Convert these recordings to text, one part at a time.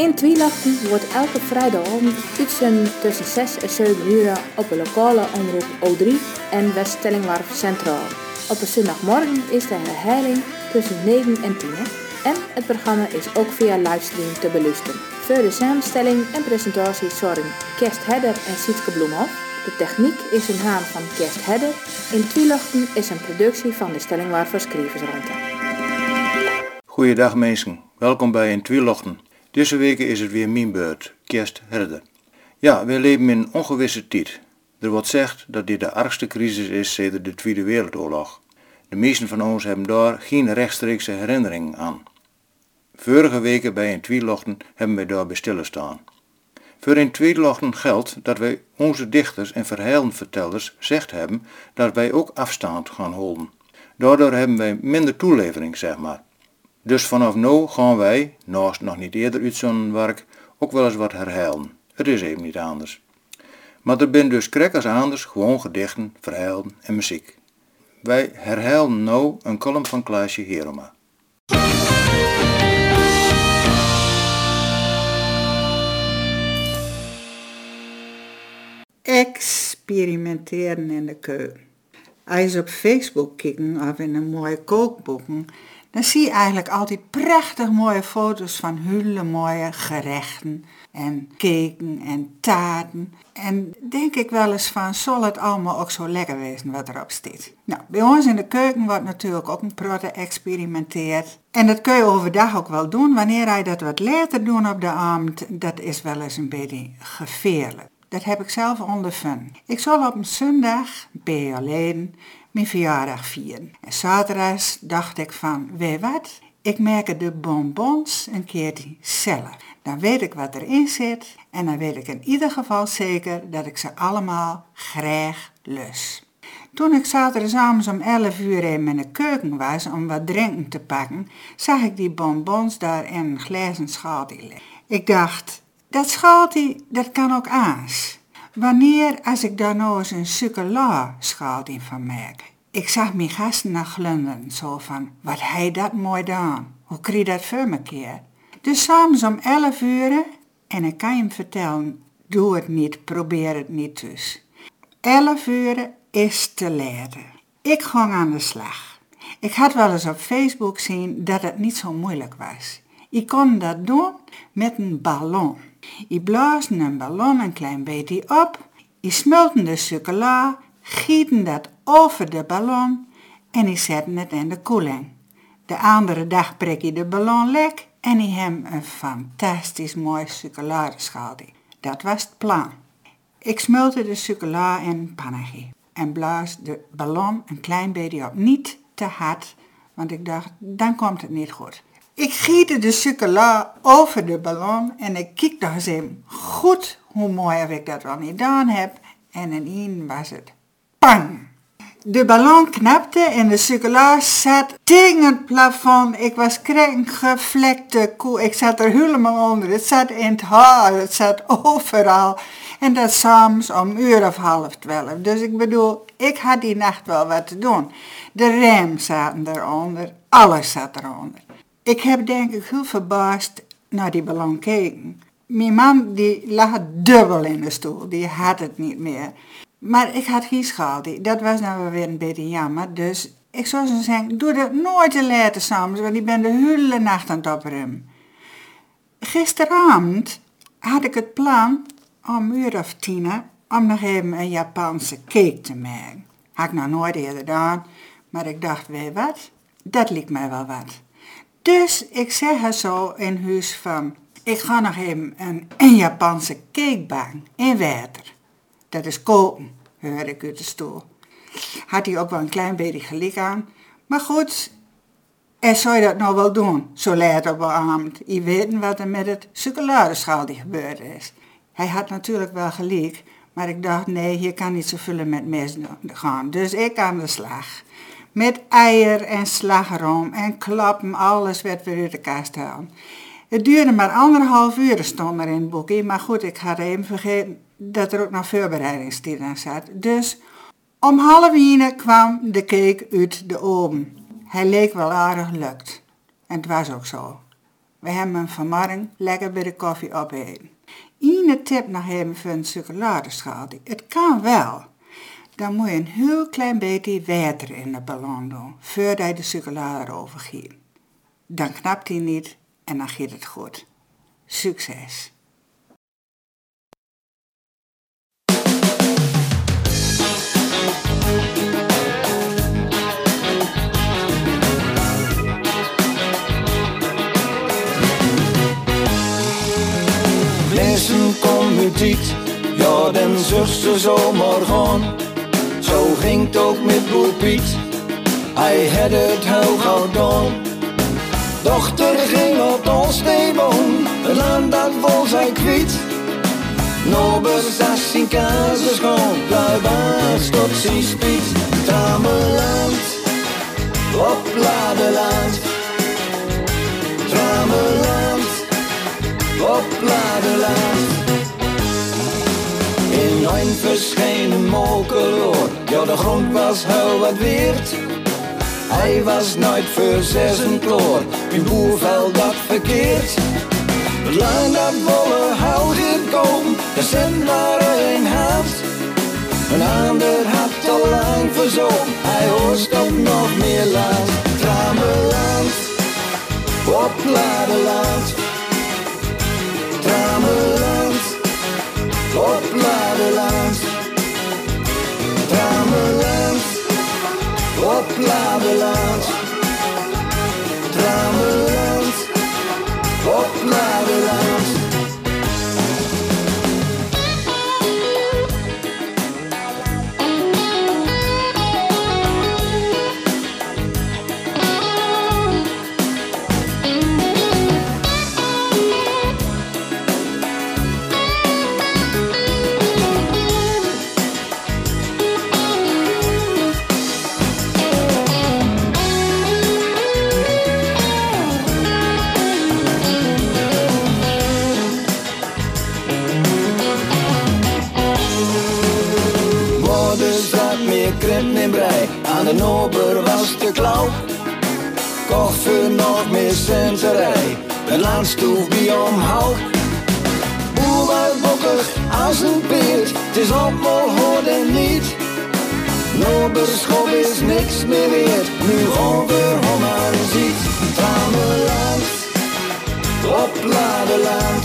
In Twielachten wordt elke vrijdagavond tussen 6 en 7 uur op de lokale omroep O3 en West-Stellingwarf Centraal. Op een zondagmorgen is de herhaling tussen 9 en 10 en het programma is ook via livestream te beluisteren. Voor de samenstelling en presentatie zorgen Kerst Hedder en Sietske Bloemhoff. De techniek is in haan van Kerst Hedder. In Twielachten is een productie van de Stellingwarf Schrijversruimte. Goeiedag mensen, welkom bij In Twielachten. Deze week is het weer mijn beurt, Kerst Hedder. Ja, we leven in een ongewisse tijd. Er wordt gezegd dat dit de ergste crisis is sinds de Tweede Wereldoorlog. De meesten van ons hebben daar geen rechtstreekse herinnering aan. Vorige weken bij In Twielachten hebben we daar bij stilstaan. Voor In Twielachten geldt dat wij onze dichters en verhalenvertellers gezegd hebben dat wij ook afstand gaan houden. Daardoor hebben wij minder toelevering, zeg maar. Dus vanaf nu gaan wij, naast nog niet eerder uit zo'n werk, ook wel eens wat herhalen. Het is even niet anders. Maar er zijn dus krekkers anders, gewoon gedichten, verhalen en muziek. Wij herhalen nu een column van Klaasje Heroma. Experimenteren in de keuken. Als je op Facebook kijkt of in een mooie kookboeken, dan zie je eigenlijk altijd prachtig mooie foto's van hele mooie gerechten en cakes en taarten. En denk ik wel eens van, zal het allemaal ook zo lekker wezen wat erop staat? Nou, bij ons in de keuken wordt natuurlijk ook een protte experimenteerd. En dat kun je overdag ook wel doen. Wanneer hij dat wat later doet op de avond, dat is wel eens een beetje gevaarlijk. Dat heb ik zelf ondervonden. Ik zal op een zondag, ben je alleen, mijn verjaardag vieren. En zaterdags dacht ik van, weet wat? Ik maak de bonbons een keertje zelf. Dan weet ik wat erin zit en dan weet ik in ieder geval zeker dat ik ze allemaal graag lust. Toen ik zaterdagavond om 11 uur in mijn keuken was om wat drinken te pakken, zag ik die bonbons daar in een glazen schaaltje liggen. Ik dacht, dat schaaltje, dat kan ook aans. Wanneer als ik daar nou eens een chocola schaaltje van maak? Ik zag mijn gasten naar glunderen, zo van, wat hij dat mooi gedaan. Hoe kreeg dat voor me keer? Dus soms om 11 uur, en ik kan je hem vertellen, doe het niet, probeer het niet dus. 11 uur is te laat. Ik ging aan de slag. Ik had wel eens op Facebook zien dat het niet zo moeilijk was. Ik kon dat doen met een ballon. Je blaast een ballon een klein beetje op, je smult de chocola, gieten dat over de ballon en je zet het in de koeling. De andere dag prik je de ballon lek en je hebt een fantastisch mooi chocoladeschaal. Dat was het plan. Ik smulte de chocola in een pannetje en blaas de ballon een klein beetje op. Niet te hard, want ik dacht, dan komt het niet goed. Ik giette de chocola over de ballon en ik keek nog eens even goed hoe mooi heb ik dat wel niet gedaan heb. En in één was het pang. De ballon knapte en de chocola zat tegen het plafond. Ik was krengevlekte koe. Ik zat er helemaal onder. Het zat in het haar. Het zat overal. En dat soms om uur of 11:30. Dus ik bedoel, ik had die nacht wel wat te doen. De rem zat eronder. Alles zat eronder. Ik heb denk ik heel verbaasd naar die ballon gekeken. Mijn man die lag dubbel in de stoel, die had het niet meer. Maar ik had geen schaal, dat was nou weer een beetje jammer. Dus ik zou zo zeggen, doe dat nooit te laten soms, want ik ben de hele nacht aan het opruimen. Gisteravond had ik het plan om uur of 10 om nog even een Japanse cake te maken. Had ik nog nooit eerder gedaan, maar ik dacht, weet wat, dat liep mij wel wat. Dus ik zeg haar zo in huis van, ik ga nog even een Japanse cake bakken in water. Dat is koken, hoorde ik uit de stoel. Had hij ook wel een klein beetje gelijk aan. Maar goed, en zou je dat nou wel doen, zo laat op de avond. Je weet wat er met het chocoladeschaal gebeurd is. Hij had natuurlijk wel gelijk, maar ik dacht, nee, hier kan niet zoveel met mes gaan. Dus ik aan de slag. Met eier en slagroom en klappen, alles werd weer uit de kast gehaald. Het duurde maar 1,5 uur, stond er in het boekje. Maar goed, ik had even vergeten dat er ook nog voorbereidingstijd aan zat. Dus om 12:30 kwam de cake uit de oven. Hij leek wel aardig gelukt. En het was ook zo. We hebben hem vanmorgen lekker bij de koffie opeten. Eén tip nog even voor een chocoladeschaal. Het kan wel. Dan moet je een heel klein beetje water in de ballon doen, voordat je de chocolade erover giet. Dan knapt hij niet en dan gaat het goed. Succes! Mensen kom u dit, ja den zuster zo morgen. Zo ging het ook met boer Piet, hij had het heel gauw doen. Dochter ging op ons steenboom, het land dat vol zijn kwiet. Nobus dat zijn kazen schoon, luibaars tot zijn spiet. Trameland, op Ladeland. Trameland, op Ladeland. In een verschenen mokeloor, ja de grond was heel wat weerd. Hij was nooit voor zes en kloor, uw boerveld dat verkeerd. Het land dat wolle hout in komen, de cent waren een haat. Een ander had al lang verzocht, hij hoort ook nog meer laat. Trameland, op Ladeland. Trameland, op Ladeland. Trameland, op Ladeland. Trameland, op Ladeland. Aan de Nober was de klauw. Kocht voor nog meer senserij, een landstoef bij omhoog. Boer was bokkig als een peert, het is allemaal hoort en niet. Noberschop is niks meer weer, nu over om aan ziet. Trameland, op Ladeland.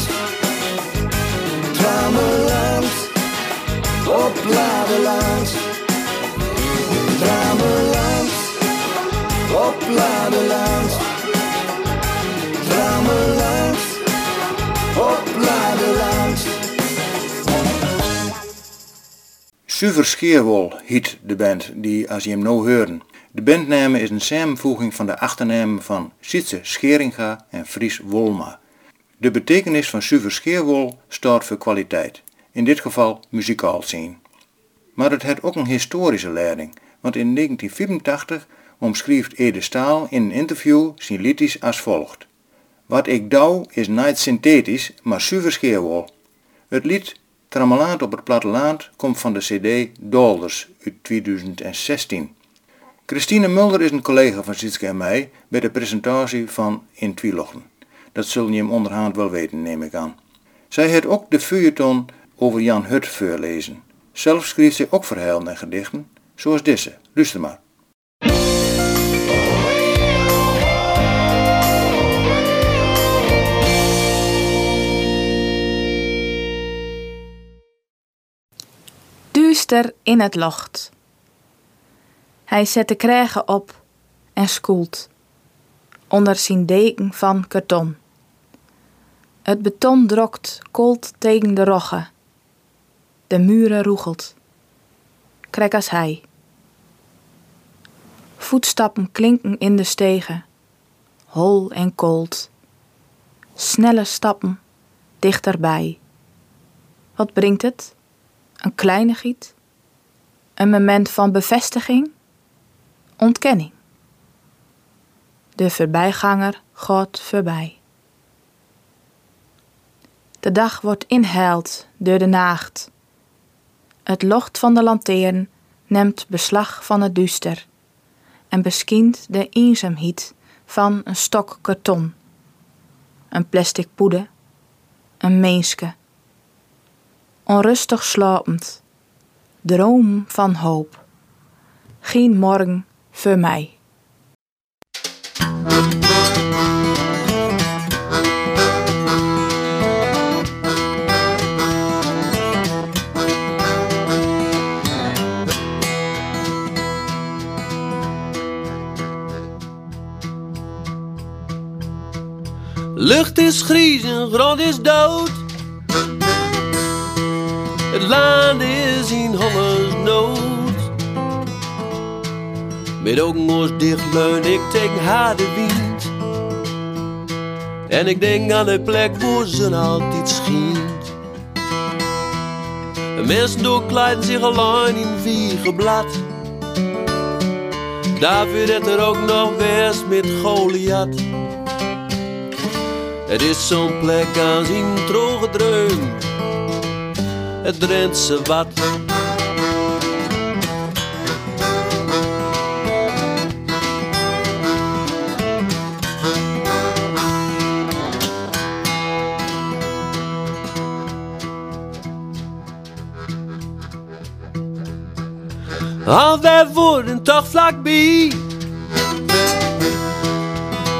Trameland, op Ladeland. Trameland, op Ladeland. Trameland, op Ladeland. Suver Skearwol hiet de band die als je hem nou hoorde. De bandnaam is een samenvoeging van de achternamen van Sietse Scheringa en Fries Wolma. De betekenis van Suver Skearwol staat voor kwaliteit, in dit geval muzikaal zien. Maar het had ook een historische leiding. Want in 1985 omschreef Ede Staal in een interview zijn liedjes als volgt. Wat ik douw is niet synthetisch, maar Suver Skearwol. Het lied Trameland op het platteland komt van de cd Dolders uit 2016. Christine Mulder is een collega van Sietske en mij bij de presentatie van In Twilochten. Dat zul je hem onderhand wel weten, neem ik aan. Zij heeft ook de feuilleton over Jan Hut voorlezen. Zelf schreef zij ook verhalen en gedichten. Zoals deze, luister maar. Duister in het locht. Hij zet de krijgen op en skoelt onder zijn deken van karton. Het beton drokt koud tegen de rogge. De muren roegelt. Krek als hij. Voetstappen klinken in de stegen, hol en koud. Snelle stappen, dichterbij. Wat brengt het? Een kleinigheid? Een moment van bevestiging? Ontkenning. De voorbijganger gaat voorbij. De dag wordt inhaald door de nacht. Het locht van de lanteern neemt beslag van het duister en beschijnt de eenzaamheid van een stok karton. een plastic poede, een meenske. Onrustig slapend, droom van hoop. Geen morgen voor mij. Lucht is grijs en grond is dood. Het land is in hongersnood. Met ogen als dicht leun ik tegen haar de wind. En ik denk aan de plek waar ze altijd schijnt. Mensen doorkleiden zich alleen in wiegeblad. Daarvoor dat er ook nog west met Goliath. Het is zo'n plek aan zijn droge dreun. Het drent ze wat. Al wij worden toch vlakbij.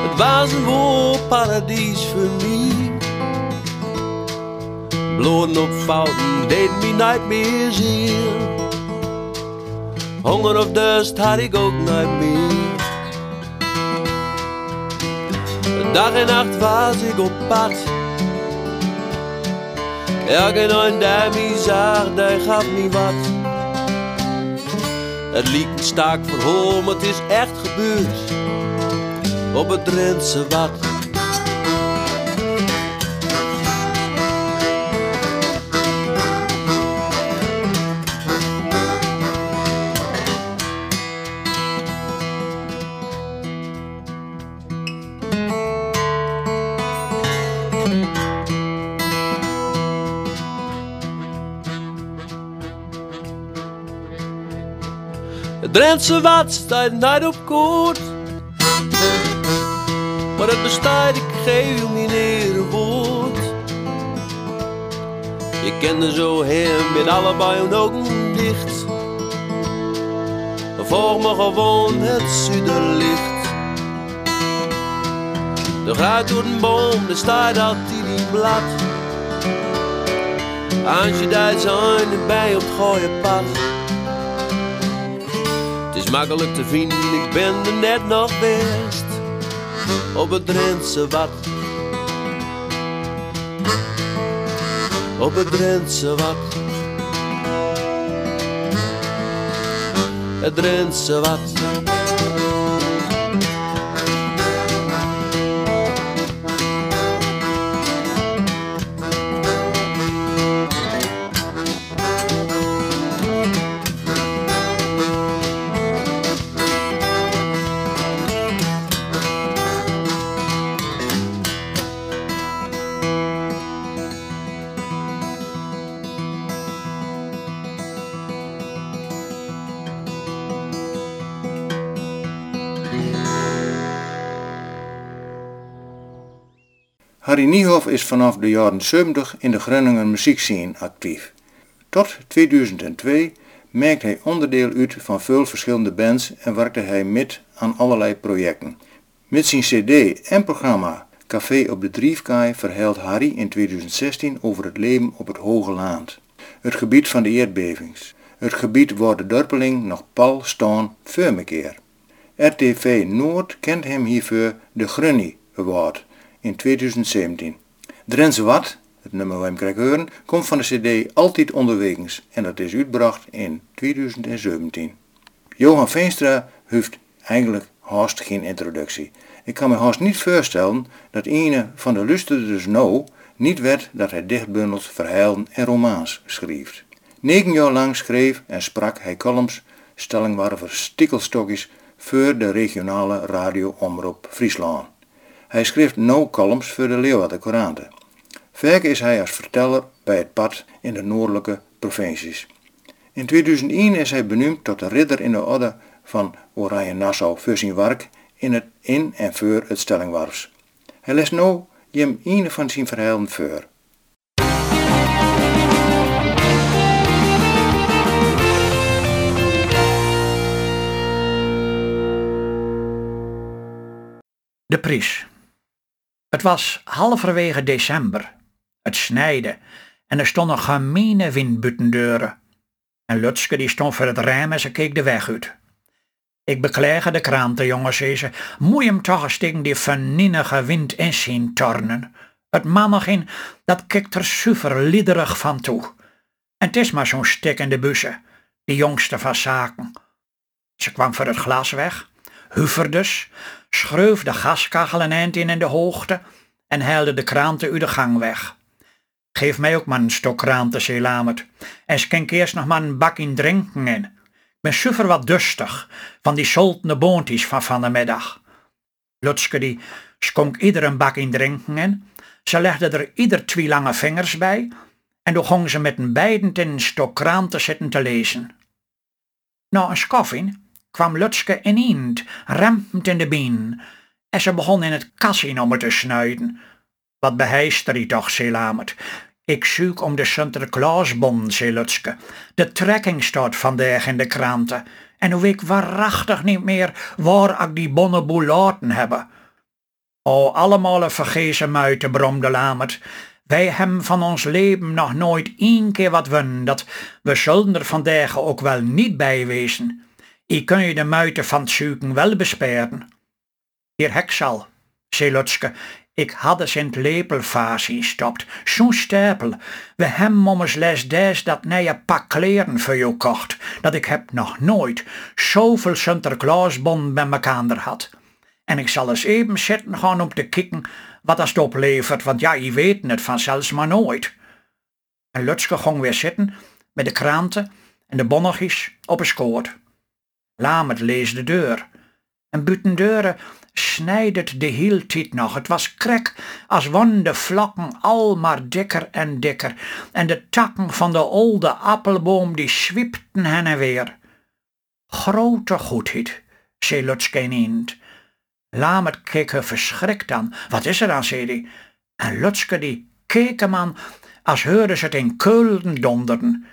Het was een woord paradies voor mij. Bloeden op fouten deed me nooit meer zeer. Honger of dorst had ik ook nooit meer. Dag en nacht was ik op pad. Elke een die mij zag, die gaf me wat. Het liep een staak verhoor, maar het is echt gebeurd. Op het Drentse Wad. Het Drentse Wad staat niet op koord. Maar het bestaat, ik geef mijn heren woord. Je kende zo hem met allebei hun ogen dicht. Volg me gewoon het zuiderlicht. De gaat door een boom, de staat altijd in blad. Als je daar zijn, erbij op het gooie pad. Het is makkelijk te vinden, ik ben er net nog best. Op het Drentse Wad. Op het Drentse Wad. Het Drentse Wad. Harry Niehoff is vanaf de jaren 70 in de Groninger muziekscene actief. Tot 2002 maakte hij onderdeel uit van veel verschillende bands en werkte hij met aan allerlei projecten. Met zijn cd en programma Café op de Driefkaai verhelt Harry in 2016 over het leven op het Hoge Land. Het gebied van de aardbevings. Het gebied waar de dorpeling nog pal staan voor mekaar. RTV Noord kent hem hiervoor de Groninger Award. In 2017. Drentse Wad, het nummer waar we hem horen, komt van de cd Altijd Onderwegens en dat is uitgebracht in 2017. Johan Feenstra heeft eigenlijk haast geen introductie. Ik kan me haast niet voorstellen dat een van de luisterders nou niet weet dat hij dichtbundels, verhalen en romans schreef. 9 jaar lang schreef en sprak hij columns, stellingwervers, stikkelstokjes voor de regionale radioomroep Friesland. Hij schreef no columns voor de Leeuwarden Couranten. Vaak is hij als verteller bij het pad in de noordelijke provincies. In 2001 is hij benoemd tot de ridder in de orde van Oranje-Nassau voor zijn werk in en voor het stellingwerfs. Hij leest nu die hem een van zijn verhalen voor. De prijs. Het was halverwege december. Het snijde en er stond een gemene wind buiten deuren. En Lutske die stond voor het raam en ze keek de weg uit. Ik beklag de krantenjongen, zei ze. Moei hem toch eens tegen die verninnige wind in zien tornen. Het mannegin, dat kijkt er super liederig van toe. En het is maar zo'n stik in de bussen, die jongste van zaken. Ze kwam voor het glas weg, huver dus, schreef de gaskachel een eind in de hoogte en haalde de kranten uit de gang weg. Geef mij ook maar een stok kranten, zei Lamert. En schenk eerst nog maar een bak in drinken in. Ik ben super wat dustig van die zoltende boontjes van de middag. Lutske die schonk ieder een bak in drinken in. Ze legde er ieder 2 lange vingers bij en toen gong ze met een beiden in een stok kranten zitten te lezen. Na een koffie kwam Lutske ineend, rempend in de been, en ze begon in het kassin om het te snuiten. Wat beheist er ie toch, zei Lamert. Ik zoek om de Sinterklaasbon, zei Lutske. De trekking staat vandaag in de kranten, en hoe ik waarachtig niet meer waar ik die bonnenboel laten hebben. O, allemaal een vergezen muiten, bromde Lamert. Wij hebben van ons leven nog nooit 1 keer wat wun, dat we zullen er vandaag ook wel niet bij wezen. Ik kun je de muiten van het zoeken wel besparen. Heer Heksal, zei Lutske, ik had eens in het lepelvasie stopt, zo'n stapel. We hebben om eens les dat nieuwe pak kleren voor jou kocht, dat ik heb nog nooit zoveel Sinterklaasbon bij mekander had. En ik zal eens even zitten gaan om te kijken wat dat oplevert, want ja, je weet het vanzelfs maar nooit. En Lutske ging weer zitten met de kranten en de bonnetjes op een skoot. Lamert lees de deur. En buiten deuren snijdt het de hele tijd nog. Het was krek, als won de vlakken al maar dikker en dikker. En de takken van de oude appelboom die zwiepten hen en weer. Grote goedheid, zei Lutske ineens. Lamert keek er verschrikt aan. Wat is er dan, zei hij. En Lutske die keek hem aan, als hoorde ze het in keulen donderen.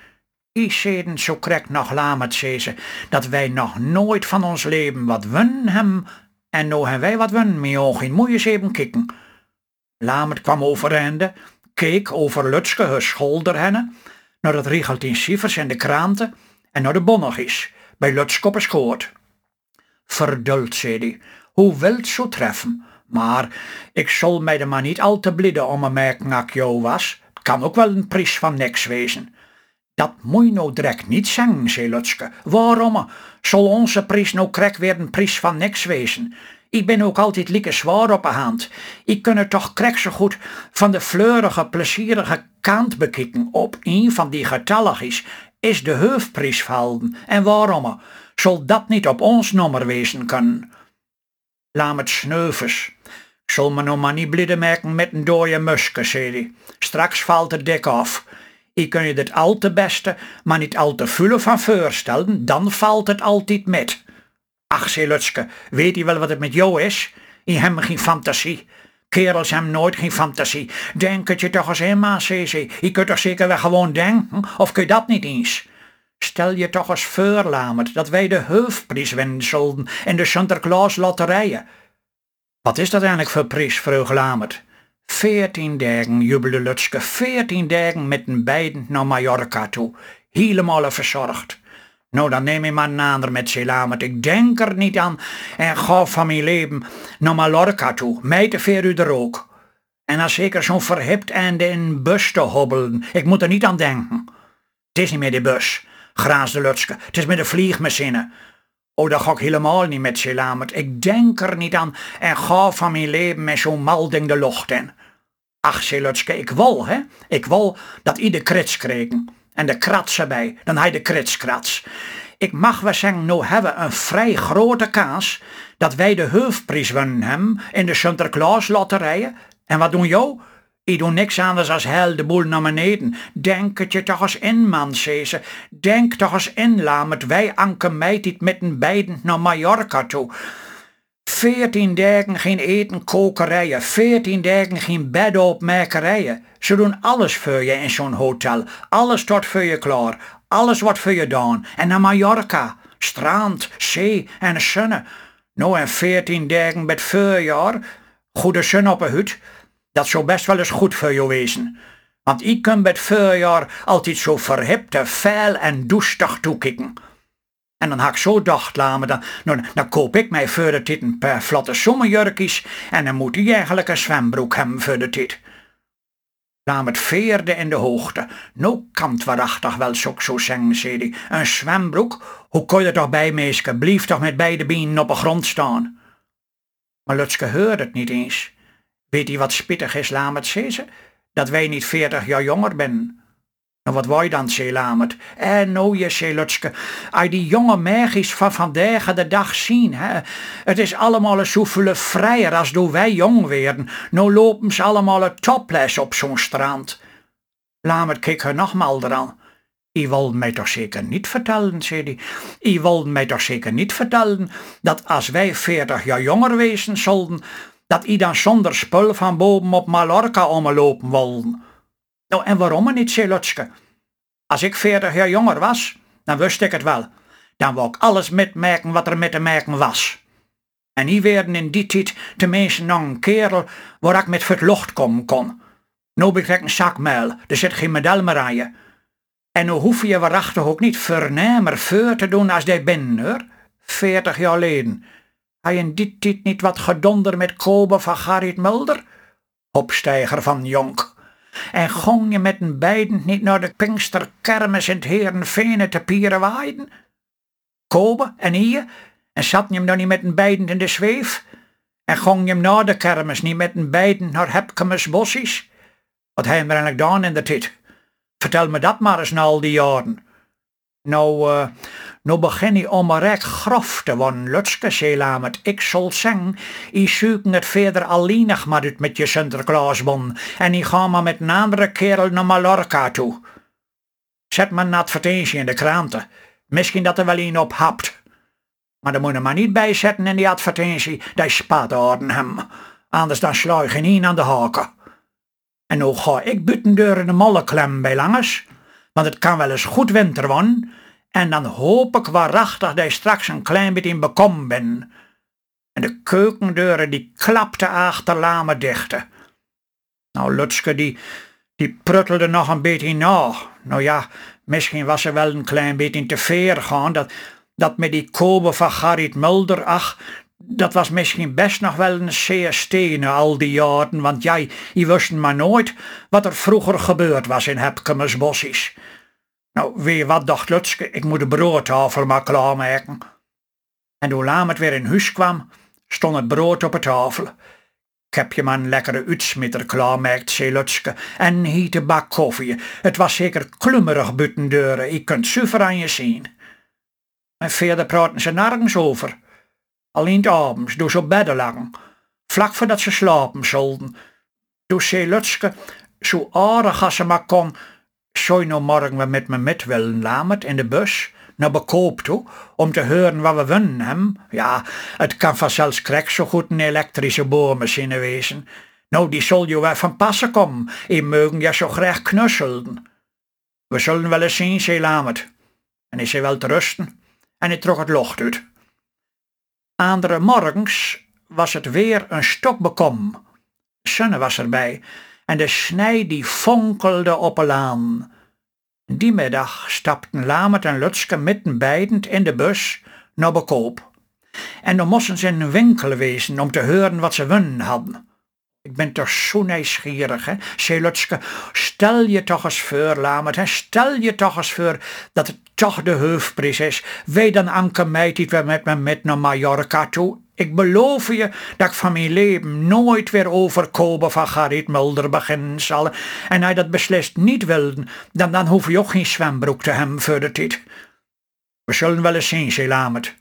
Ik zeden zo krek nog Lamert, zei ze, dat wij nog nooit van ons leven wat wun hem, en nou hebben wij wat wun, mijn ogen, moet je eens even kikken. Lamert kwam overeinde, keek over Lutske haar schouderhennen, naar het riegeltje cijfers in de kranten en naar de bonnetjes, bij Lutske op een schoot. Verduld, zei hij, hoe wilt zo treffen, maar ik zal mij er maar niet al te blidden om me merken dat ik jou was, het kan ook wel een prijs van niks wezen. Dat moet je nou direct niet zeggen, zei Lutske. Waarom zal onze prijs nou krek weer een prijs van niks wezen? Ik ben ook altijd lieke zwaar op de hand. Ik kan het toch krek zo goed van de fleurige, plezierige kant bekijken. Op een van die getalligjes is de hoofdprijs vallen. En waarom zal dat niet op ons nummer wezen kunnen? Laat het sneuvers. Ik zal me nou maar niet blidden maken met een dode muske, zei hij. Straks valt de dik af. Ik kun je dit al te beste, maar niet al te vullen van voorstellen, dan valt het altijd met. Ach, zei Lutske, weet je wel wat het met jou is? Je hebt geen fantasie. Kerels hebben nooit geen fantasie. Denk het je toch eens eenmaal, zei ze. Je kunt toch zeker wel gewoon denken, of kun je dat niet eens? Stel je toch eens voor, Lamert, dat wij de hoofdprijs winnen zullen in de Sinterklaas lotterijen. Wat is dat eigenlijk voor prijs, vroeg Lamert? 14 dagen, jubelde Lutske, 14 dagen met een beiden naar Mallorca toe. Helemaal verzorgd. Nou, dan neem je maar een ander met z'n Lamert. Ik denk er niet aan en ga van mijn leven naar Mallorca toe. Mij te ver u er ook. En dan zeker zo'n verhipt einde in een bus te hobbelen. Ik moet er niet aan denken. Het is niet meer de bus, graasde Lutske. Het is met de vliegmachine. Oh, dat ga ik helemaal niet met z'n Lamert. Ik denk er niet aan en ga van mijn leven met zo'n malding de lucht in. Ach, zei Lutske, ik wil dat ieder krits kregen. En de krats erbij, dan hij de kritskrats. Ik mag wel zeggen, nou hebben we een vrij grote kaas dat wij de hoofdprijs winnen hem in de Sinterklaas lotterijen. En wat doen jou? Ik doe niks anders als hel de boel naar beneden. Denk het je toch eens in, man, zei ze. Denk toch eens in, Lamert. Wij anken mij dit met een beiden naar Mallorca toe. 14 dagen geen eten kokerijen, 14 dagen geen bedopmerkerijen. Ze doen alles voor je in zo'n hotel. Alles staat voor je klaar. Alles wordt voor je gedaan. En naar Mallorca. Strand, zee en zonne. Nou en 14 dagen met voorjaar. Goede zon op een hut. Dat zou best wel eens goed voor je wezen. Want ik kan met voorjaar altijd zo verhipte, vuil en doestig toekikken. En dan had ik zo dacht, dan koop ik mij voor de tit een paar vlotte zomerjurkjes en dan moet hij eigenlijk een zwembroek hebben voor de tit. Laat het veerde in de hoogte. Nou kan het waarachtig wel zo zeggen, zei hij. Een zwembroek? Hoe kon je er toch bij, meeske? Blief toch met beide benen op de grond staan. Maar Lutske hoorde het niet eens. Weet hij wat spittig is, Lamert, zei ze? Dat wij niet 40 jaar jonger ben. Nou, wat wou je dan, zei Lamert? Nou, je zei Lutske, als die jonge meisjes van vandaag de dag zien, hè, het is allemaal zoveel vrijer als toen wij jong werden. Nou lopen ze allemaal een topless op zo'n strand. Lamert keek haar nogmaals aan. Je wil mij toch zeker niet vertellen, zei hij. Je wil mij toch zeker niet vertellen dat als wij 40 jaar jonger wezen zullen, dat ie dan zonder spul van boven op Mallorca omlopen wilden. Nou, en waarom niet, zei Lutske? Als ik 40 jaar jonger was, dan wist ik het wel. Dan wou ik alles metmaken wat er met te maken was. En die werden in die tijd tenminste nog een kerel waar ik met verlocht komen kon. Nou ben ik een zakmuil, er zit geen medal meer aan je. En nou hoef je waarachtig ook niet voornemer voor te doen als die binnen, hoor. 40 jaar geleden. Hij in die tijd niet wat gedonder met Kobe van Gerrie Mulder? Opstijger van Jonk. En gong je met een beiden niet naar de Pinksterkermis in het Heerenveen te pieren waaien? Kobe en hier? En zat je hem dan niet met een beiden in de zweef? En gong je hem na de kermis niet met een beiden naar Hepkemes bossies? Wat hij hem er eigenlijk gedaan in de tijd? Vertel me dat maar eens na al die jaren. Nou begin hij om een rek grof te worden, Lutske, zei Lamert. Ik zal zeggen, ik zoek het verder alleenig maar uit met je Sinterklaasbon. En ik ga maar met een andere kerel naar Mallorca toe. Zet maar een advertentie in de kranten. Misschien dat er wel een op hapt. Maar dan moet je maar niet bijzetten in die advertentie, dat spaat orden hem. Anders dan sla je geen een aan de haken. En nou ga ik buitendeur in de molle klem bij langes, want het kan wel eens goed winter worden. En dan hoop ik waarachtig dat je straks een klein beetje in bekom bent. En de keukendeuren die klapten achter Lamert dicht. Nou, Lutske die pruttelde nog een beetje na. Nou ja, misschien was ze wel een klein beetje te ver gaan. Dat met die Kobe van Gerrie Mulder, ach, dat was misschien best nog wel een zeer stenen al die jaren. Want jij, je wist maar nooit wat er vroeger gebeurd was in Hepkemes bossies. Nou, weet je wat, dacht Lutske, ik moet de broodtafel maar klaarmaken. En toen Lamert weer in huis kwam, stond het brood op de tafel. Ik heb je maar een lekkere uitsmitter klaarmaakt, zei Lutske, en een hiete bak koffie. Het was zeker klummerig buitendeuren, je kunt zuiver aan je zien. En verder praten ze nergens over. Alleen 's avonds, door zo bedden lang, vlak voordat ze slapen zulden. Toen zei Lutske, zo aardig als ze maar kon, zou je nou morgen weer met me met willen, Lamert, in de bus, naar Bekoop toe, om te horen wat we winnen hem? Ja, het kan vanzelfs krek zo goed een elektrische boormachine wezen. Nou, die zal je wel van passen komen, en mogen je zo graag knusselen. We zullen wel eens zien, zei Lamert. En is hij wel te rusten, en hij trok het locht uit. Andere morgens was het weer een stok bekom. Zonne was erbij. En de snij die fonkelde op een laan. Die middag stapten Lamert en Lutske midden beidend in de bus naar Bekoop. En dan moesten ze in een winkel wezen om te horen wat ze winnen hadden. Ik ben toch zo nieuwsgierig, hè, zei Lutske. Stel je toch eens voor, Lamert, hè? Stel je toch eens voor dat het toch de hoofdprijs is. Wij dan Anke meid die we met me met naar Mallorca toe. Ik beloof je dat ik van mijn leven nooit weer over Kobe van Gerrie Mulder beginnen zal. En hij dat beslist niet wil, dan hoef je ook geen zwembroek te hebben voor de tijd. We zullen wel eens zien, zei Lamert.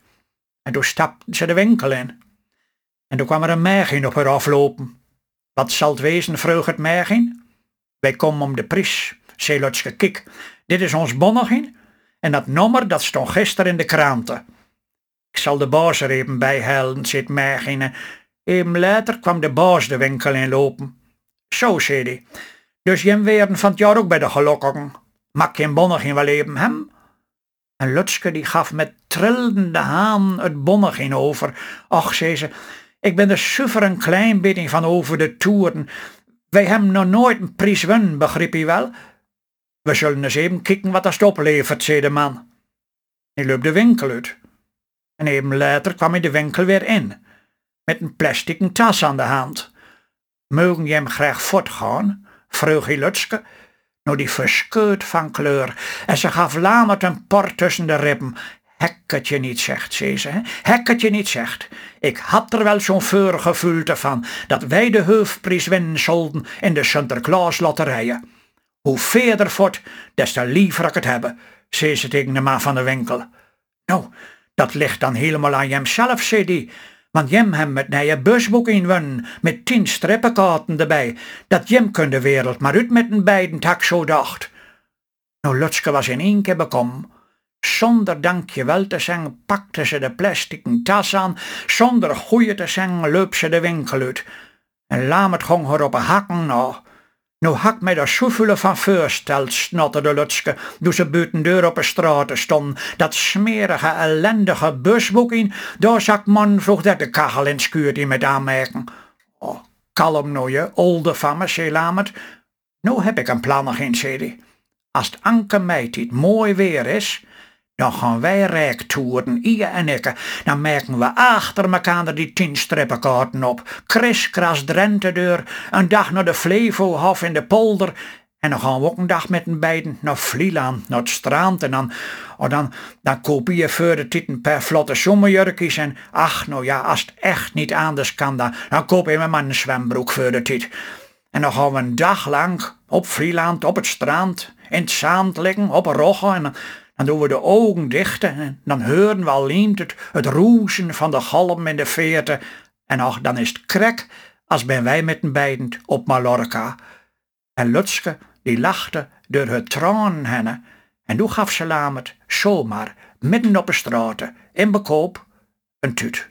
En toen stapten ze de winkel in. En toen kwam er een meisje op haar aflopen. Wat zal het wezen, vroeg het meisje? Wij komen om de prijs, zei Lutske. Kijk, dit is ons bonnetje. En dat nummer dat stond gisteren in de kranten. Ik zal de baas er even bij halen, zit Mergine. Even later kwam de baas de winkel inlopen. Zo, zei hij. Dus jij werden van het jaar ook bij de gelokkigen. Maak geen bonnegin wel even hem? En Lutske die gaf met trillende haan het bonnegin over. Och, zei ze, ik ben er super een klein beetje van over de toeren. Wij hebben nog nooit een prijs won, begreep je wel? We zullen eens even kijken wat dat oplevert, zei de man. Hij liep de winkel uit. En even later kwam hij de winkel weer in. Met een plastic tas aan de hand. Mogen je hem graag voortgaan? Vroeg hij Lutske. Nou, die verscheurd van kleur. En ze gaf Lamert een por tussen de ribben. Hekketje niet zegt, zei ze. Hekketje niet zegt. Ik had er wel zo'n voorgevoelte van. Dat wij de hoofdprijs winnen zulden in de Sinterklaas-lotterijen. Hoe verder voort, des te liever ik het hebben, zei ze tegen de man van de winkel. Nou, dat ligt dan helemaal aan jemzelf, zei die. Want jem hem met nije busboek inwonnen, met 10 strippenkaarten erbij. Dat jem kun de wereld maar uit met een beiden tak zo dacht. Nou, Lutske was in één keer bekom. Zonder dankjewel te zeggen pakte ze de plastic tas aan. Zonder goeie te zeggen loopt ze de winkel uit. En Lamert ging haar op hakken na. Nou hak mij daar zoveel van voorsteld, snotterde Lutske, toen ze buiten deur op de straat stond. Dat smerige, ellendige busboek in, daar zak man vroeg dat de kachel in skuurt die met aanmerken. Oh, kalm nou je, olde van me, zei Lamert. Nou heb ik een plan nog in, zei hij. Als het ankermeitijd mooi weer is, dan gaan wij rijktoeren, ie en ikke. Dan merken we achter elkaar die 10 strippenkaarten op. Kriskras Drentedeur, een dag naar de Flevohof in de polder. En dan gaan we ook een dag met een beiden naar Vlieland, naar het strand. En dan koop je voor de tieten per vlotte zomerjurkjes. En ach, nou ja, als het echt niet anders kan, dan koop je maar een zwembroek voor de tiet. En dan gaan we een dag lang op Vlieland, op het strand, in het zand liggen, op een rogge en... Dan doen we de ogen dicht en dan horen we alleen het roezen van de galm in de veerte. En och, dan is het krek als ben wij met een beiden op Mallorca. En Lutske die lachte door haar tranen hennen. En toen gaf ze Lamert zomaar midden op de straten in bekoop een tuut.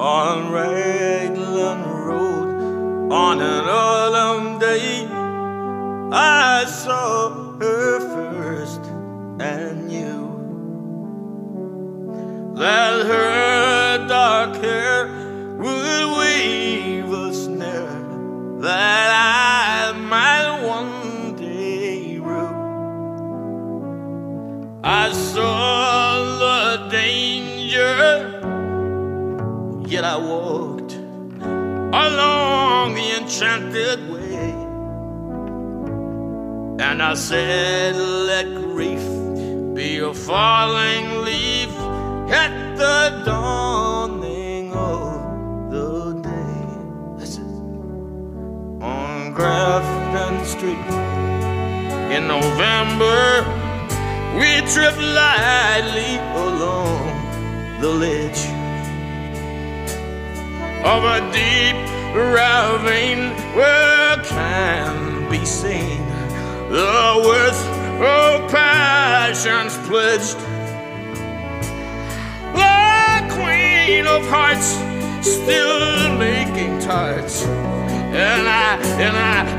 On Raglan Road, on an autumn day, I saw her first and knew that her dark hair would weave a snare that I might one day rue. I saw the danger, yet I walked along the enchanted way, and I said, let grief be a falling leaf at the dawning of the day. This is on Grafton Street in November. We trip lightly along the ledge of a deep ravine where can be seen the worth of passions pledged. The queen of hearts still making tarts, and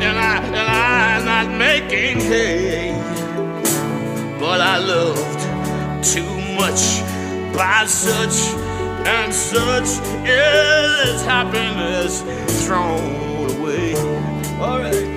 I'm not making hay. But I loved too much by such, and such is happiness thrown away. All right.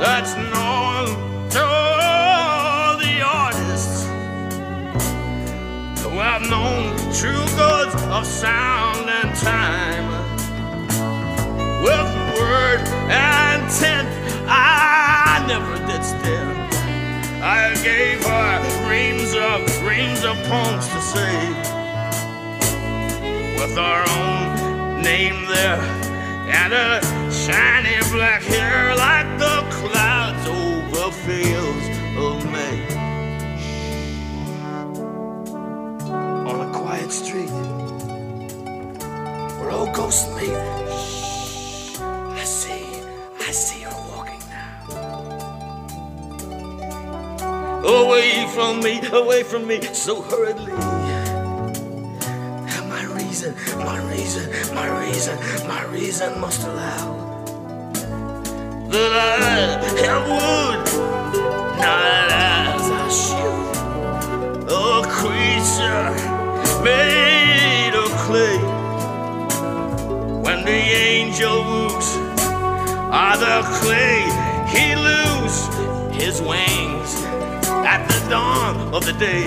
that's known to all the artists. Though I've known the true goods of sound and time, with word and intent I never did stare. I gave her reams of poems to say, with our own name there, and a shiny black hair like the clouds over fields of May. On a quiet street where old ghosts meet, I see her walking now. Away from me, so hurriedly. My reason must allow that I would not as I should, a creature made of clay. When the angel woos the clay, he loose his wings at the dawn of the day.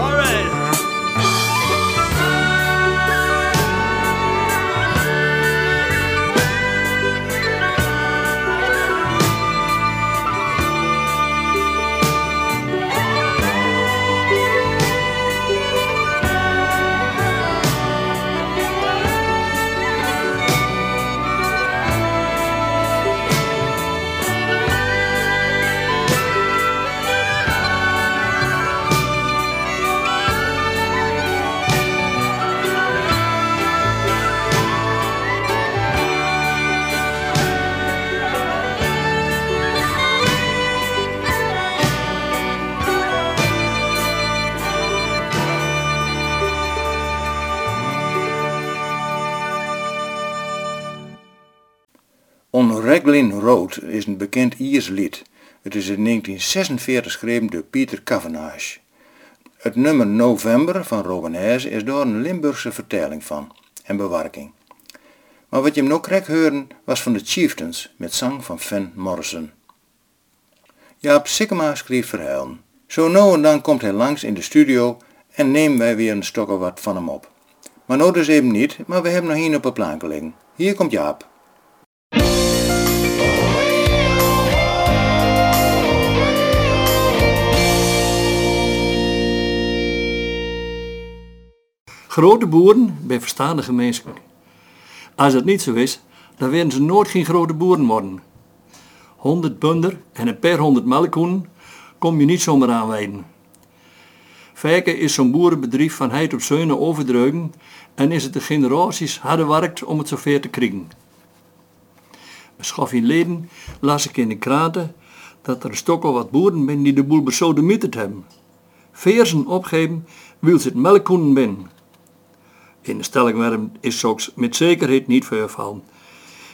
All right. On Raglan Road is een bekend Iers lied. Het is in 1946 geschreven door Pieter Kavanagh. Het nummer November van Robin Heer is door een Limburgse vertaling van en bewerking. Maar wat je hem nog kreeg horen was van de Chieftains met zang van Van Morrison. Jaap Sikkema schreef verhalen. Zo nou en dan komt hij langs in de studio en nemen wij weer een stok of wat van hem op. Maar nou dus even niet, maar we hebben nog hier op een plank liggen. Hier komt Jaap. Grote boeren bij verstandige mensen. Als dat niet zo is, dan werden ze nooit geen grote boeren worden. 100 bunder en een per 100 melkkoenen kom je niet zomaar aanwijden. Vaak is zo'n boerenbedrijf van heid op zeunen overdrukken en is het de generaties harder werkt om het zover te krijgen. Een schoffie leden las ik in de kranten dat er een stok al wat boeren zijn die de boel besodemieterd hebben. Veersen opgeven wil ze het melkkoenen binnen. In de stellingwerm is zoks met zekerheid niet vervallen.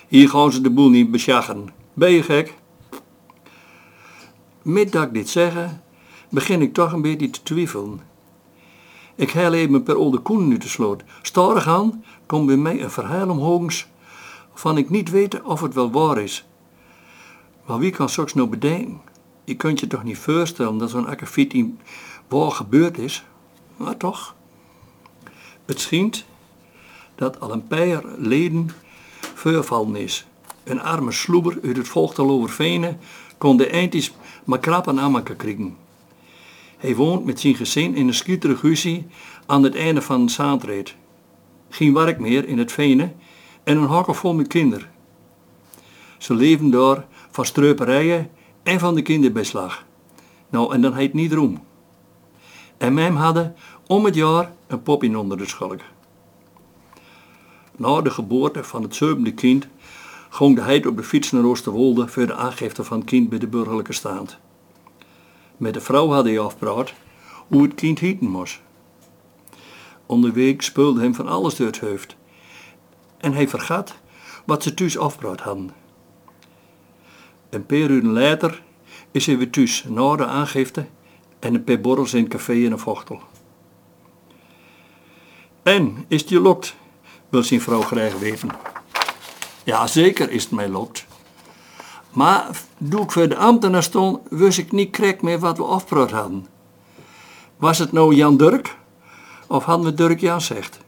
Hier gaan ze de boel niet besjagen. Ben je gek? Met dat ik dit zeggen, begin ik toch een beetje te twijfelen. Ik haal even een paar oude koenen uit de sloot. Starig aan komt bij mij een verhaal omhoog van ik niet weten of het wel waar is. Maar wie kan zoks nou bedenken? Je kunt je toch niet voorstellen dat zo'n akkefiet in waar gebeurd is? Maar toch... Het schijnt dat al een paar leden vervallen is. Een arme sloeber uit het volk al over Venen kon de eindjes maar krap aan Amakke krijgen. Hij woont met zijn gezin in een schitterige huisje aan het einde van de zaandreed. Geen werk meer in het Venen en een hokkel vol met kinderen. Ze leven daar van streuperijen en van de kinderbeslag. Nou, en dan heet niet roem. En mij hadden om het jaar een poppin onder de schulk. Na de geboorte van het zevende kind ging de heid op de fiets naar Oosterwolde voor de aangifte van het kind bij de burgerlijke staat. Met de vrouw had hij afpraat hoe het kind hieten moest. Onderweg speelde hem van alles door het hoofd en hij vergat wat ze thuis afpraat hadden. Een paar uren later is hij weer thuis na de aangifte en een paar borrels in het café in een vochtel. En, is het je lokt? Wil zijn vrouw graag weten. Ja, zeker is het mij lokt. Maar toen ik voor de ambtenaar stond, wist ik niet correct meer wat we afgepraat hadden. Was het nou Jan Dirk? Of hadden we Dirk Jan zegt?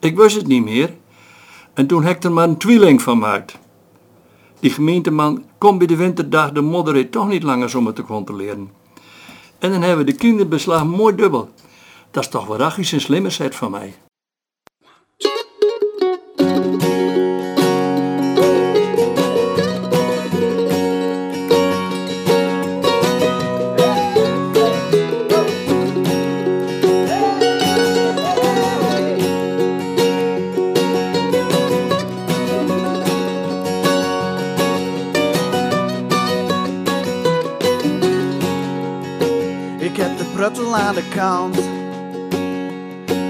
Ik wist het niet meer. En toen heb ik er maar een tweeling van gemaakt. Die gemeenteman kon bij de winterdag de modder toch niet langer zomaar te controleren. En dan hebben we de kinderbeslag mooi dubbel. Dat is toch wel rachisch een slimme set van mij. Pruttel aan de kant.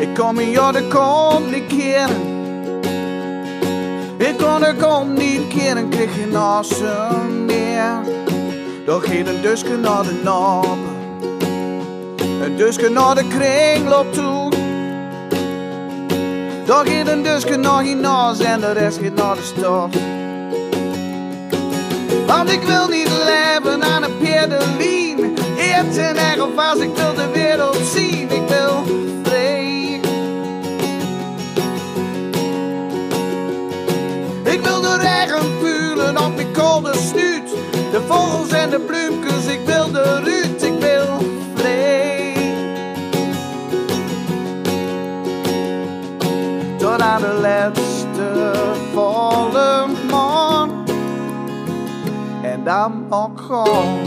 Ik kom hier de kont niet keren. Ik kon de kont niet keren, kreeg geen assen meer. Doch ging een duske naar de nob. Een duske naar de kringloop toe. Doch ging een duske naar je nas en de rest ging naar de stad. Want ik wil niet leven aan een pedelien. Eten en alvast, ik wil de wereld zien. Ik wil vrij. Ik wil de regen vuren op mijn koude snuit. De vogels en de bloemkens, ik wil de ruut. Ik wil vrij. Tot aan de laatste volle maan. En dan ook gewoon.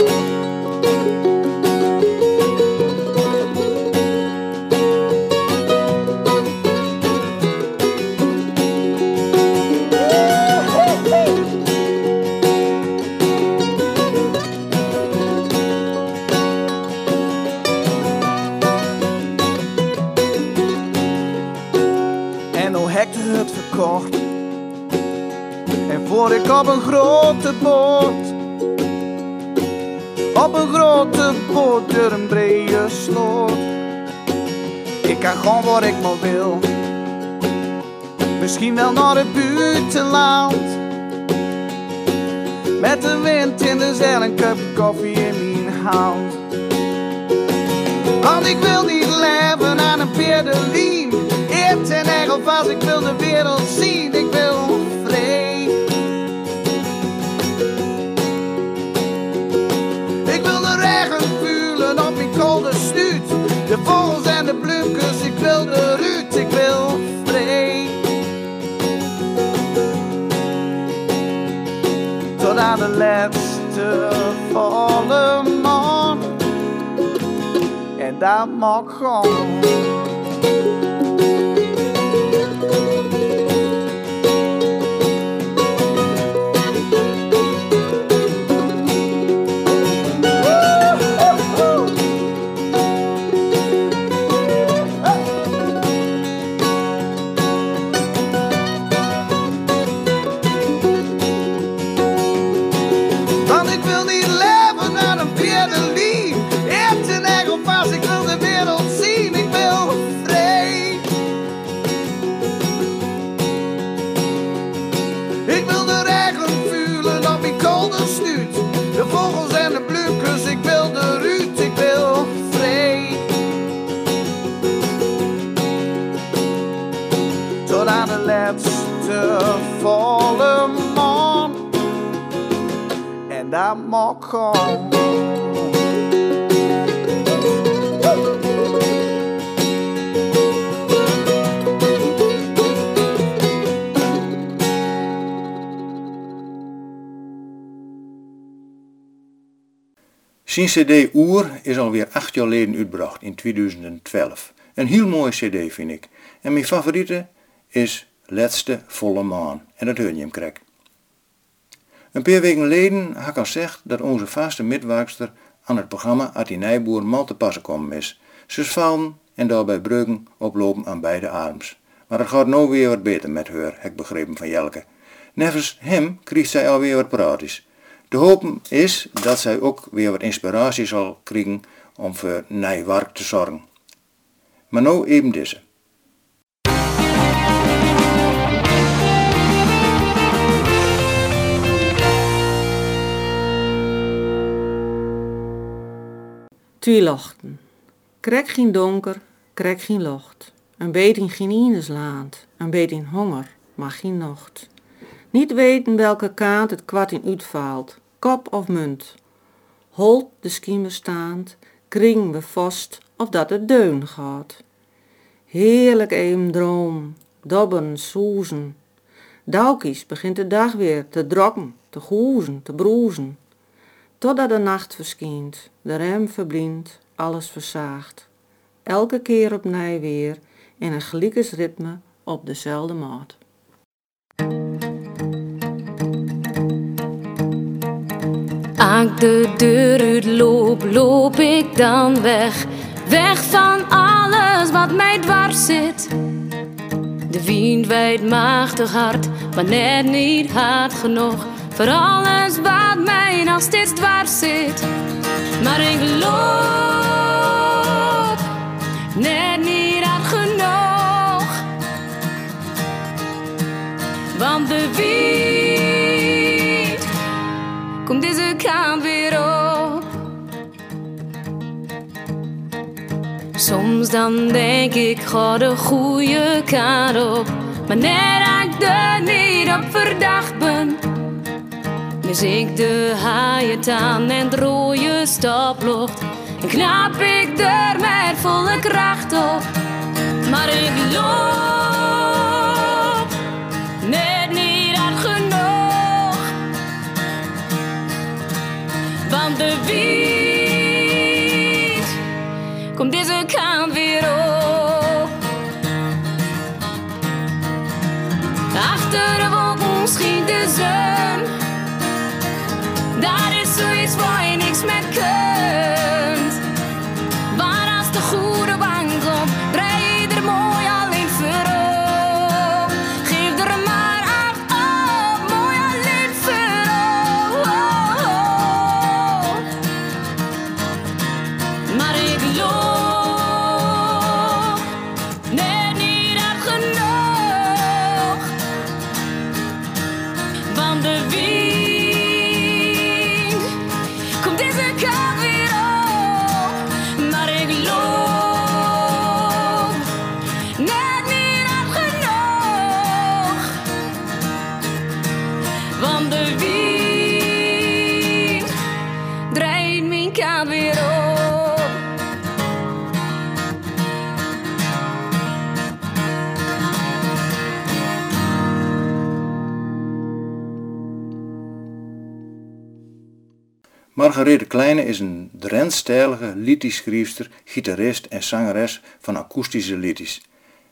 En voor ik op een grote boot door een brede sloot. Ik kan gewoon wat ik maar wil. Misschien wel naar het buitenland. Met de wind in de zeil en kopje koffie in mijn hand. Want ik wil niet leven aan een pedelien. Eten en alvast, ik wil de wereld zien. Ik wil vrij. Ik wil de regen vuren op mijn koude snuit. De vogels en de bloemkens, ik wil de ruut. Ik wil vrij. Tot aan de laatste volle maan. En dat mag gewoon. Zijn cd Oer is alweer 8 jaar geleden uitgebracht in 2012. Een heel mooie cd vind ik. En mijn favoriete is Laatste Volle Maan. En dat hoor je hem krek. Een paar weken geleden had ik al gezegd dat onze vaste midwaakster aan het programma Artie Nijboer mal te passen komen is. Ze is vallen en daarbij breuken oplopen aan beide arms. Maar het gaat nou weer wat beter met haar, heb ik begrepen van Jelke. Nevens hem kreeg zij alweer wat praatjes. Te hopen is dat zij ook weer wat inspiratie zal krijgen om voor nieuw werk te zorgen. Maar nou even deze. Twee lochten. Krek geen donker, krek geen locht. Een beetje in geen Ieneslaand, een beetje in honger, maar geen nacht. Niet weten welke kaart het kwart in uitvaalt, kop of munt. Holt de schiemen staand, kring we vast of dat het deun gaat. Heerlijk even droom, dobben, soezen. Dauwkies begint de dag weer te drokken, te goezen, te broezen. Totdat de nacht verschijnt, de rem verblindt, alles verzaagt. Elke keer opnieuw weer, in een gelijkes ritme op dezelfde maat. Als ik de deur uitloop, loop ik dan weg. Weg van alles wat mij dwars zit. De wind waait machtig hard, maar net niet hard genoeg. Voor alles wat mij nog steeds dwars zit. Maar ik loop net niet hard genoeg. Want de wind komt deze kant weer op. Soms dan denk ik, ga de goede kant op. Maar net als ik er niet op verdacht ben. Mis ik de haaien aan en het rode stoplicht. En knap ik er met volle kracht op. Maar ik loop net niet hard genoeg. Want de wind komt deze kant weer op. Achter de wolken schiet de zon. Dat is zoiets waar je niks mee kunt. Maar als de goede wang komt, rij je er mooi alleen voor op. Geef er maar acht op, mooi alleen voor op. Maar ik loop net niet hard genoeg. Want de wind. Gerrie de Kleine is een Drentstalige liedjeschrijfster, gitarist en zangeres van akoestische liedjes.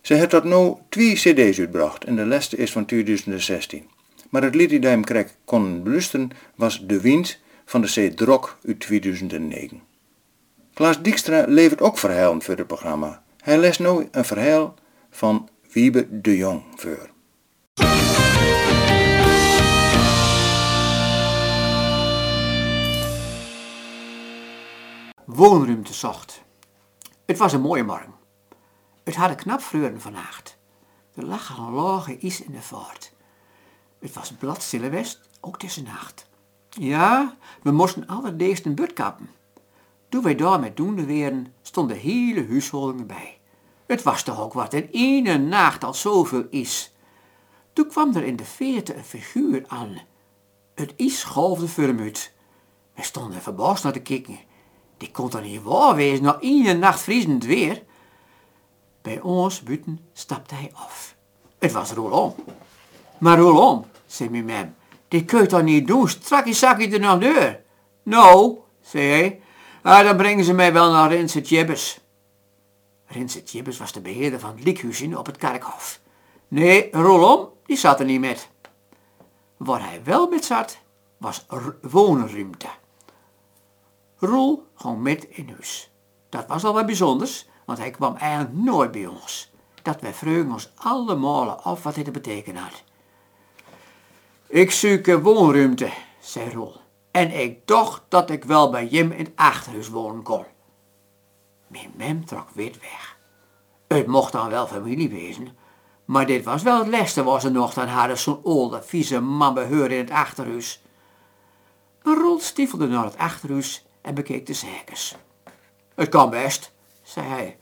Ze heeft tot nu 2 cd's uitgebracht en de laatste is van 2016. Maar het liedje dat hem kreeg kon beluisteren was De Wind van de C. Drok uit 2009. Klaas Dijkstra levert ook verhalen voor het programma. Hij leest nu een verhaal van Wiebe de Jong voor. Woonruimte zocht. Het was een mooie morgen. Het had een knap vreuren vannacht. Er lag een lage ijs in de vaart. Het was bladstil west, ook tussen nacht. Ja, we moesten allerdees een but kappen. Toen wij daar met doende weren, stonden hele huishoudingen bij. Het was toch ook wat in ene nacht al zoveel ijs. Toen kwam er in de veerte een figuur aan. Het ijs golfde voor hem uit. Wij stonden verbaasd naar te kijken. Ik kon er niet waar wezen, na één nacht vriezend weer. Bij ons buiten stapte hij af. Het was Roland. Maar Roland, zei mijn mem, dit kun je toch niet doen, strakjes zak je er naar de deur. Nou, zei hij, dan brengen ze mij wel naar Rensert Jebbers. Rensert Jebbers was de beheerder van het liekhuisje op het kerkhof. Nee, Roland, die zat er niet met. Waar hij wel met zat, was woonruimte. Roel ging met in huis. Dat was al wat bijzonders, want hij kwam eigenlijk nooit bij ons. Dat wij vroegen ons allemaal af wat hij te betekenen had. Ik zoek woonruimte, zei Roel. En ik dacht dat ik wel bij Jim in het achterhuis wonen kon. Mijn mem trok wit weg. Het mocht dan wel familie wezen, maar dit was wel het laatste wat ze nog dan hadden, zo'n oude, vieze mammeheur in het achterhuis. Maar Roel stiefelde naar het achterhuis en bekeek de zaakjes. Het kan best, zei hij.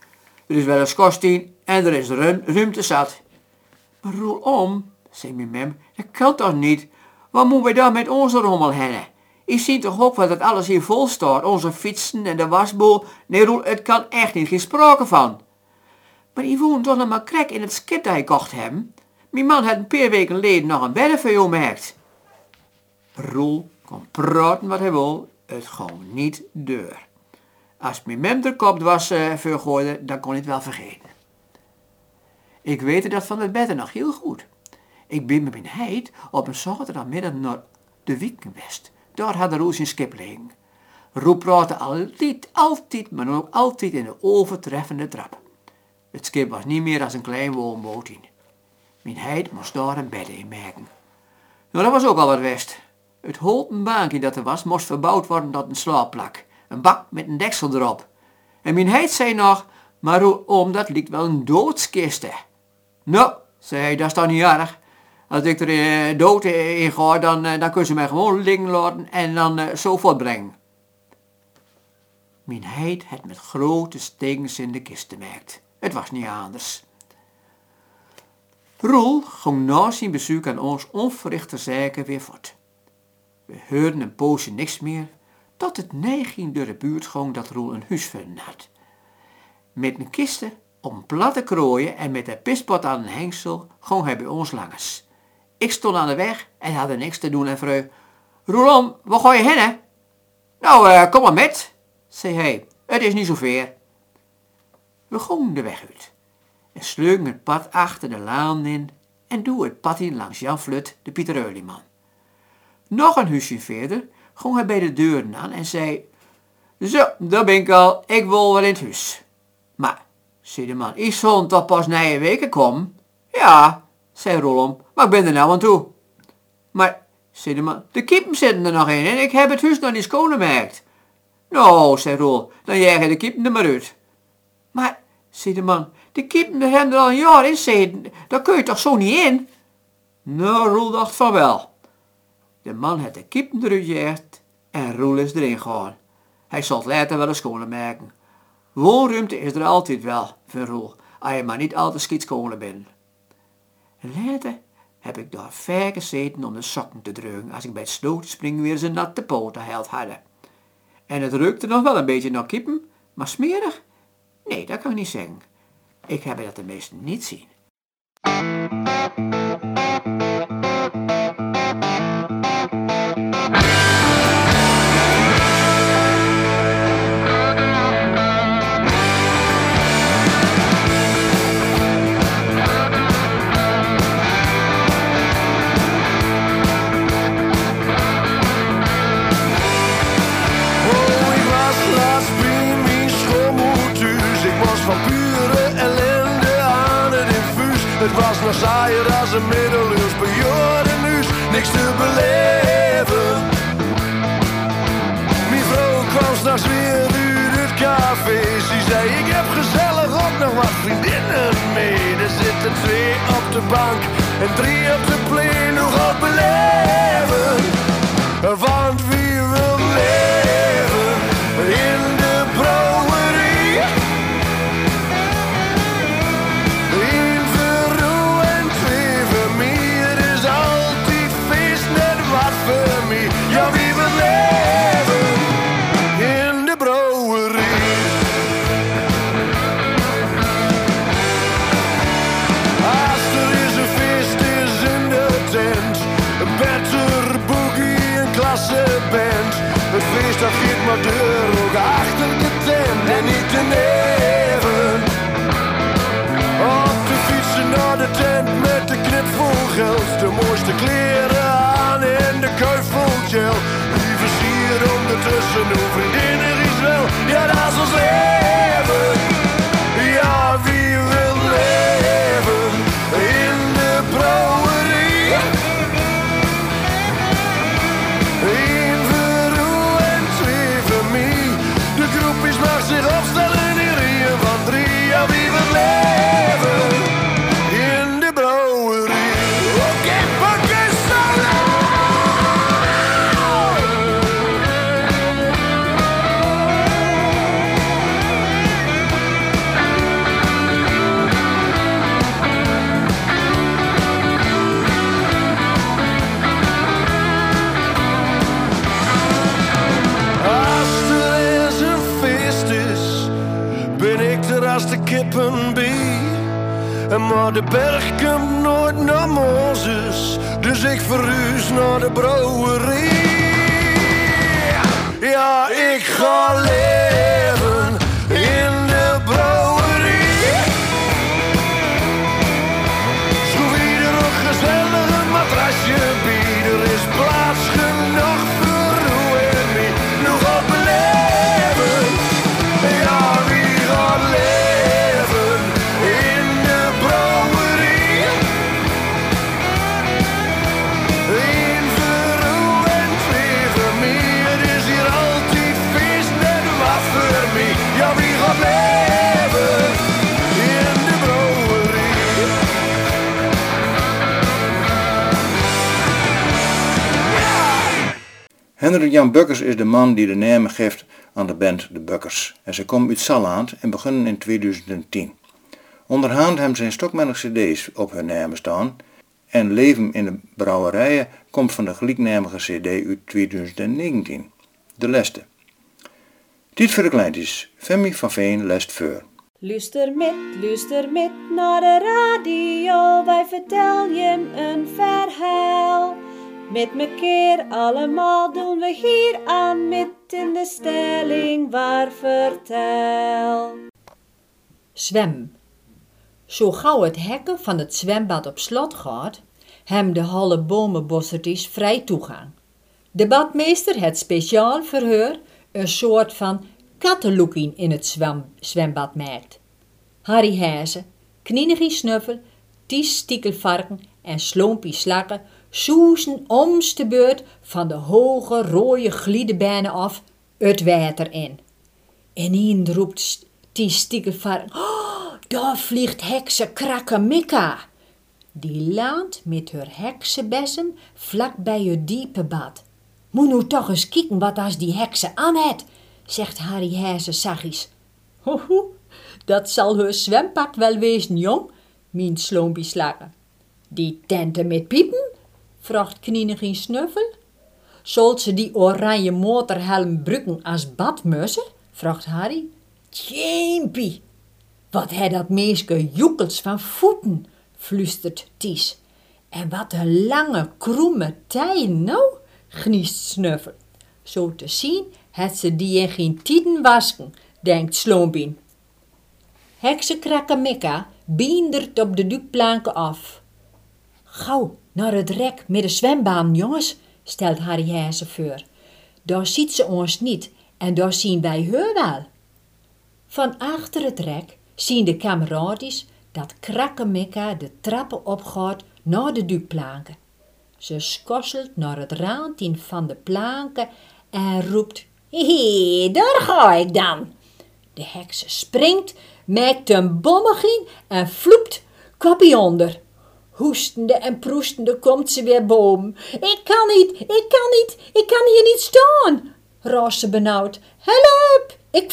Er is wel eens kostien en er is ruimte zat. Maar roel om, zei mijn mem, dat kan toch niet? Wat moeten wij dan met onze rommel hennen? Ik zie toch ook wat dat alles hier vol staat, onze fietsen en de wasboel. Nee roel, het kan echt niet, geen sprake van. Maar die woont toch nog maar krek in het skit dat hij kocht hem. Mijn man had een paar weken geleden nog een werf voor jou gemaakt. Roel kon praten wat hij wil, het gewoon niet deur. Als mijn mem de kop was vergooide, dan kon ik het wel vergeten. Ik weet dat van het bedden nog heel goed. Ik ben met mijn heid op een zaterdagmiddag naar de Wiekenwest. Daar had Roel zijn skip liggen. Roel praatte altijd, maar ook altijd in de overtreffende trap. Het skip was niet meer als een klein woonbootje. Mijn heid moest daar een bed in maken. Nou, dat was ook al wat west. Het houten bankje dat er was, moest verbouwd worden tot een slaapplak. Een bak met een deksel erop. En mijn heid zei nog, maar Roel om, dat liet wel een doodskiste. Nou, zei hij, dat is toch niet erg. Als ik er dood in ga, dan kun ze mij gewoon liggen laten en dan zo voortbrengen. Mijn heid had met grote stekens in de kist gemerkt. Het was niet anders. Roel ging na zijn bezoek aan ons onverrichte zaken weer voort. We hoorden een poosje niks meer, tot het neiging door de buurt ging dat Roel een huis vinden had. Met een kisten op een platte krooien en met een pispot aan een hengsel ging hij bij ons langs. Ik stond aan de weg en had er niks te doen en vroeg: Roel om, waar ga je heen hè? Nou, kom maar met, zei hij, het is niet zover. We gingen de weg uit en sleugen het pad achter de laan in en doe het pad in langs Jan Flut, de Pieter Euliman. Nog een huisje verder ging hij bij de deuren aan en zei: Zo, daar ben ik al, ik wil wel in het huis. Maar, zei de man, ik zond toch pas na een weken kom? Ja, zei Rollom, maar ik ben er nou aan toe. Maar, zei de man, de kippen zitten er nog in en ik heb het huis nog niet schoongemaakt. Nou, zei Rol, dan jagen de kippen er maar uit. Maar, zei de man, de kippen hebben er al een jaar in zitten, daar kun je toch zo niet in? Nou, Roel dacht van wel. De man had de kippen eruit gejaagd en Roel is erin gegaan. Hij zal het later wel eens schoonmaken. Woonruimte is er altijd wel, van Roel, als je maar niet altijd schietskolen bent. Later heb ik daar ver gezeten om de sokken te dreugen als ik bij het slootspringen weer zijn natte poten held hadden. En het reukte nog wel een beetje naar kippen, maar smerig? Nee, dat kan ik niet zeggen. Ik heb dat de meesten niet zien. Het was nog saaier als een middeleeuws periode, nu is niks te beleven. Mijn vrouw kwam s'nachts weer uit het café. Ze zei, ik heb gezellig ook nog wat vriendinnen mee. Er zitten 2 op de bank en 3 op de plein. Hoe gaat beleven? Want wie wil leven in de brouwerie? Dat geeft maar deur ook achter de tent en niet te neven. Op de fietsen naar de tent met de knip vol geld. De mooiste kleren aan en de kuif vol gel. Die versier ondertussen uw vriendin er is wel. Ja, dat is ons leven. Ja, wie wil leven in de brouwerie? In de groep is mag zich opstellen in Maar de berg komt nooit naar Mozes, dus ik verhuis naar de brouwerij. Ja, ik ga leven in de brouwerij. Schroef ieder een gezellig matrasje, bieder is plaats genoeg voor u en mij. Nu gaat mijn leven, ja, wie gaat leven in de brouwerij. Eén voor u en twee voor mij. Het is hier altijd vis en wat voor mij. Ja, wie gaat leven in de brouwerij. Henrik Jan Bukkers is de man die de naam geeft aan de band De Bukkers. En ze komen uit Zalaand en beginnen in 2010. Onderhand hebben ze een stokmenig cd's op hun naam staan. En Leven in de Brouwerijen komt van de gelijknamige cd uit 2019. De leste. Dit voor de kleintjes. Femi van Veen lest voor. Luister met naar de radio. Wij vertellen je een verhaal. Met mekaar allemaal doen we hier aan met in de stelling waar vertel. Zwem. Zo gauw het hekken van het zwembad op slot gaat, hebben de holle bomenbossertjes vrij toegang. De badmeester heeft speciaal voor haar een soort van kattenloeking in het zwembad maakt. Harry Hazen, knienigie snuffel, 10 stiekelvarken en sloompie slakken soezen oms de beurt van de hoge rode gliedenbijnen af het water in. En in roept die stiekelvarken, oh, daar vliegt hekse Krakamika. Die landt met haar heksenbessem vlak bij het diepe bad. Moet nou toch eens kijken wat als die heksen aan het, zegt Harry Hazen zachtjes. Hoho, dat zal haar zwempak wel wezen, jong, meent Sloompie Slakken. Die tenten met piepen? Vraagt knienigien Snuffel. Zult ze die oranje motorhelm brukken als badmussen? Vraagt Harry. Tjeempie, wat hij dat meeske joekels van voeten, fluistert Ties. En wat een lange, kromme tij nou, gniest Snuffel. Zo te zien, het ze die in geen tijden wasken, denkt Sloompien. Heksenkrakemikka biendert op de dukplanken af. Gauw naar het rek met de zwembaan, jongens, stelt Harry Hazen voor. Daar ziet ze ons niet en daar zien wij haar wel. Van achter het rek zien de kameradies dat Krakamika de trappen opgaat naar de dukplanken. Ze skosselt naar het rand van de planken en roept, hé, daar ga ik dan. De heks springt, maakt een bommiging en vloept, kopje onder. Hoestende en proestende komt ze weer boven. Ik kan hier niet staan, raast ze benauwd. Help, ik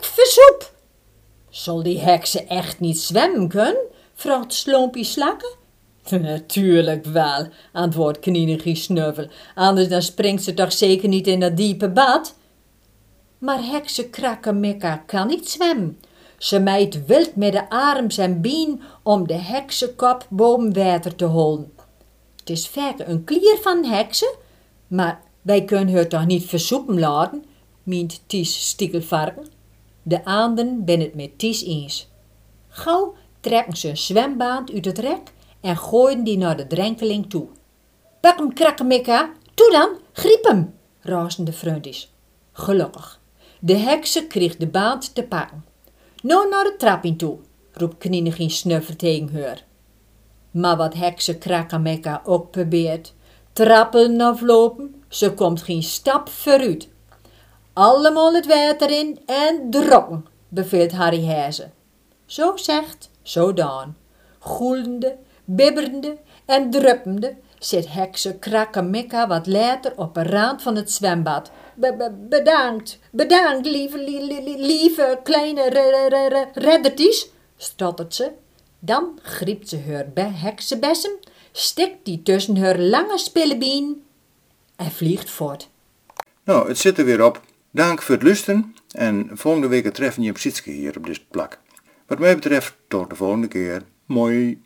verzoep. Zal die heksen echt niet zwemmen kunnen? Vraagt Sloompie Slakken. Natuurlijk wel, antwoordt knienigie Snuffel. Anders dan springt ze toch zeker niet in dat diepe bad. Maar heksen Krakamika kan niet zwemmen. Ze mijt wild met de arms en been om de heksenkop boven water te holen. Het is vaak een klier van heksen, maar wij kunnen haar toch niet versoepen laten, meent Ties stiekelvarken. De anderen ben het met Ties eens. Gauw trekken ze een zwembaan uit het rek en gooien die naar de drenkeling toe. Pak hem, Krakamika, toe dan, griep hem, razen de vriendjes. Gelukkig, de heksen kreeg de baan te pakken. Nou naar de trap in toe, roept knienigien Snuffel tegen haar. Maar wat heksen Krakamika ook probeert, trappen of lopen, ze komt geen stap vooruit. Allemaal het water in en drokken, beveelt Harry Hazen. Zo zegt, zo dan. Goelende, bibberende en druppende zit heksen Krakamika wat later op de rand van het zwembad. Bedankt, lieve kleine reddertjes, stottert ze. Dan griept ze haar heksenbessem, stikt die tussen haar lange spillebeen en vliegt voort. Nou, het zit er weer op. Dank voor het luisteren en volgende week treffen je op Sietske hier op dit plak. Wat mij betreft tot de volgende keer. Mooi.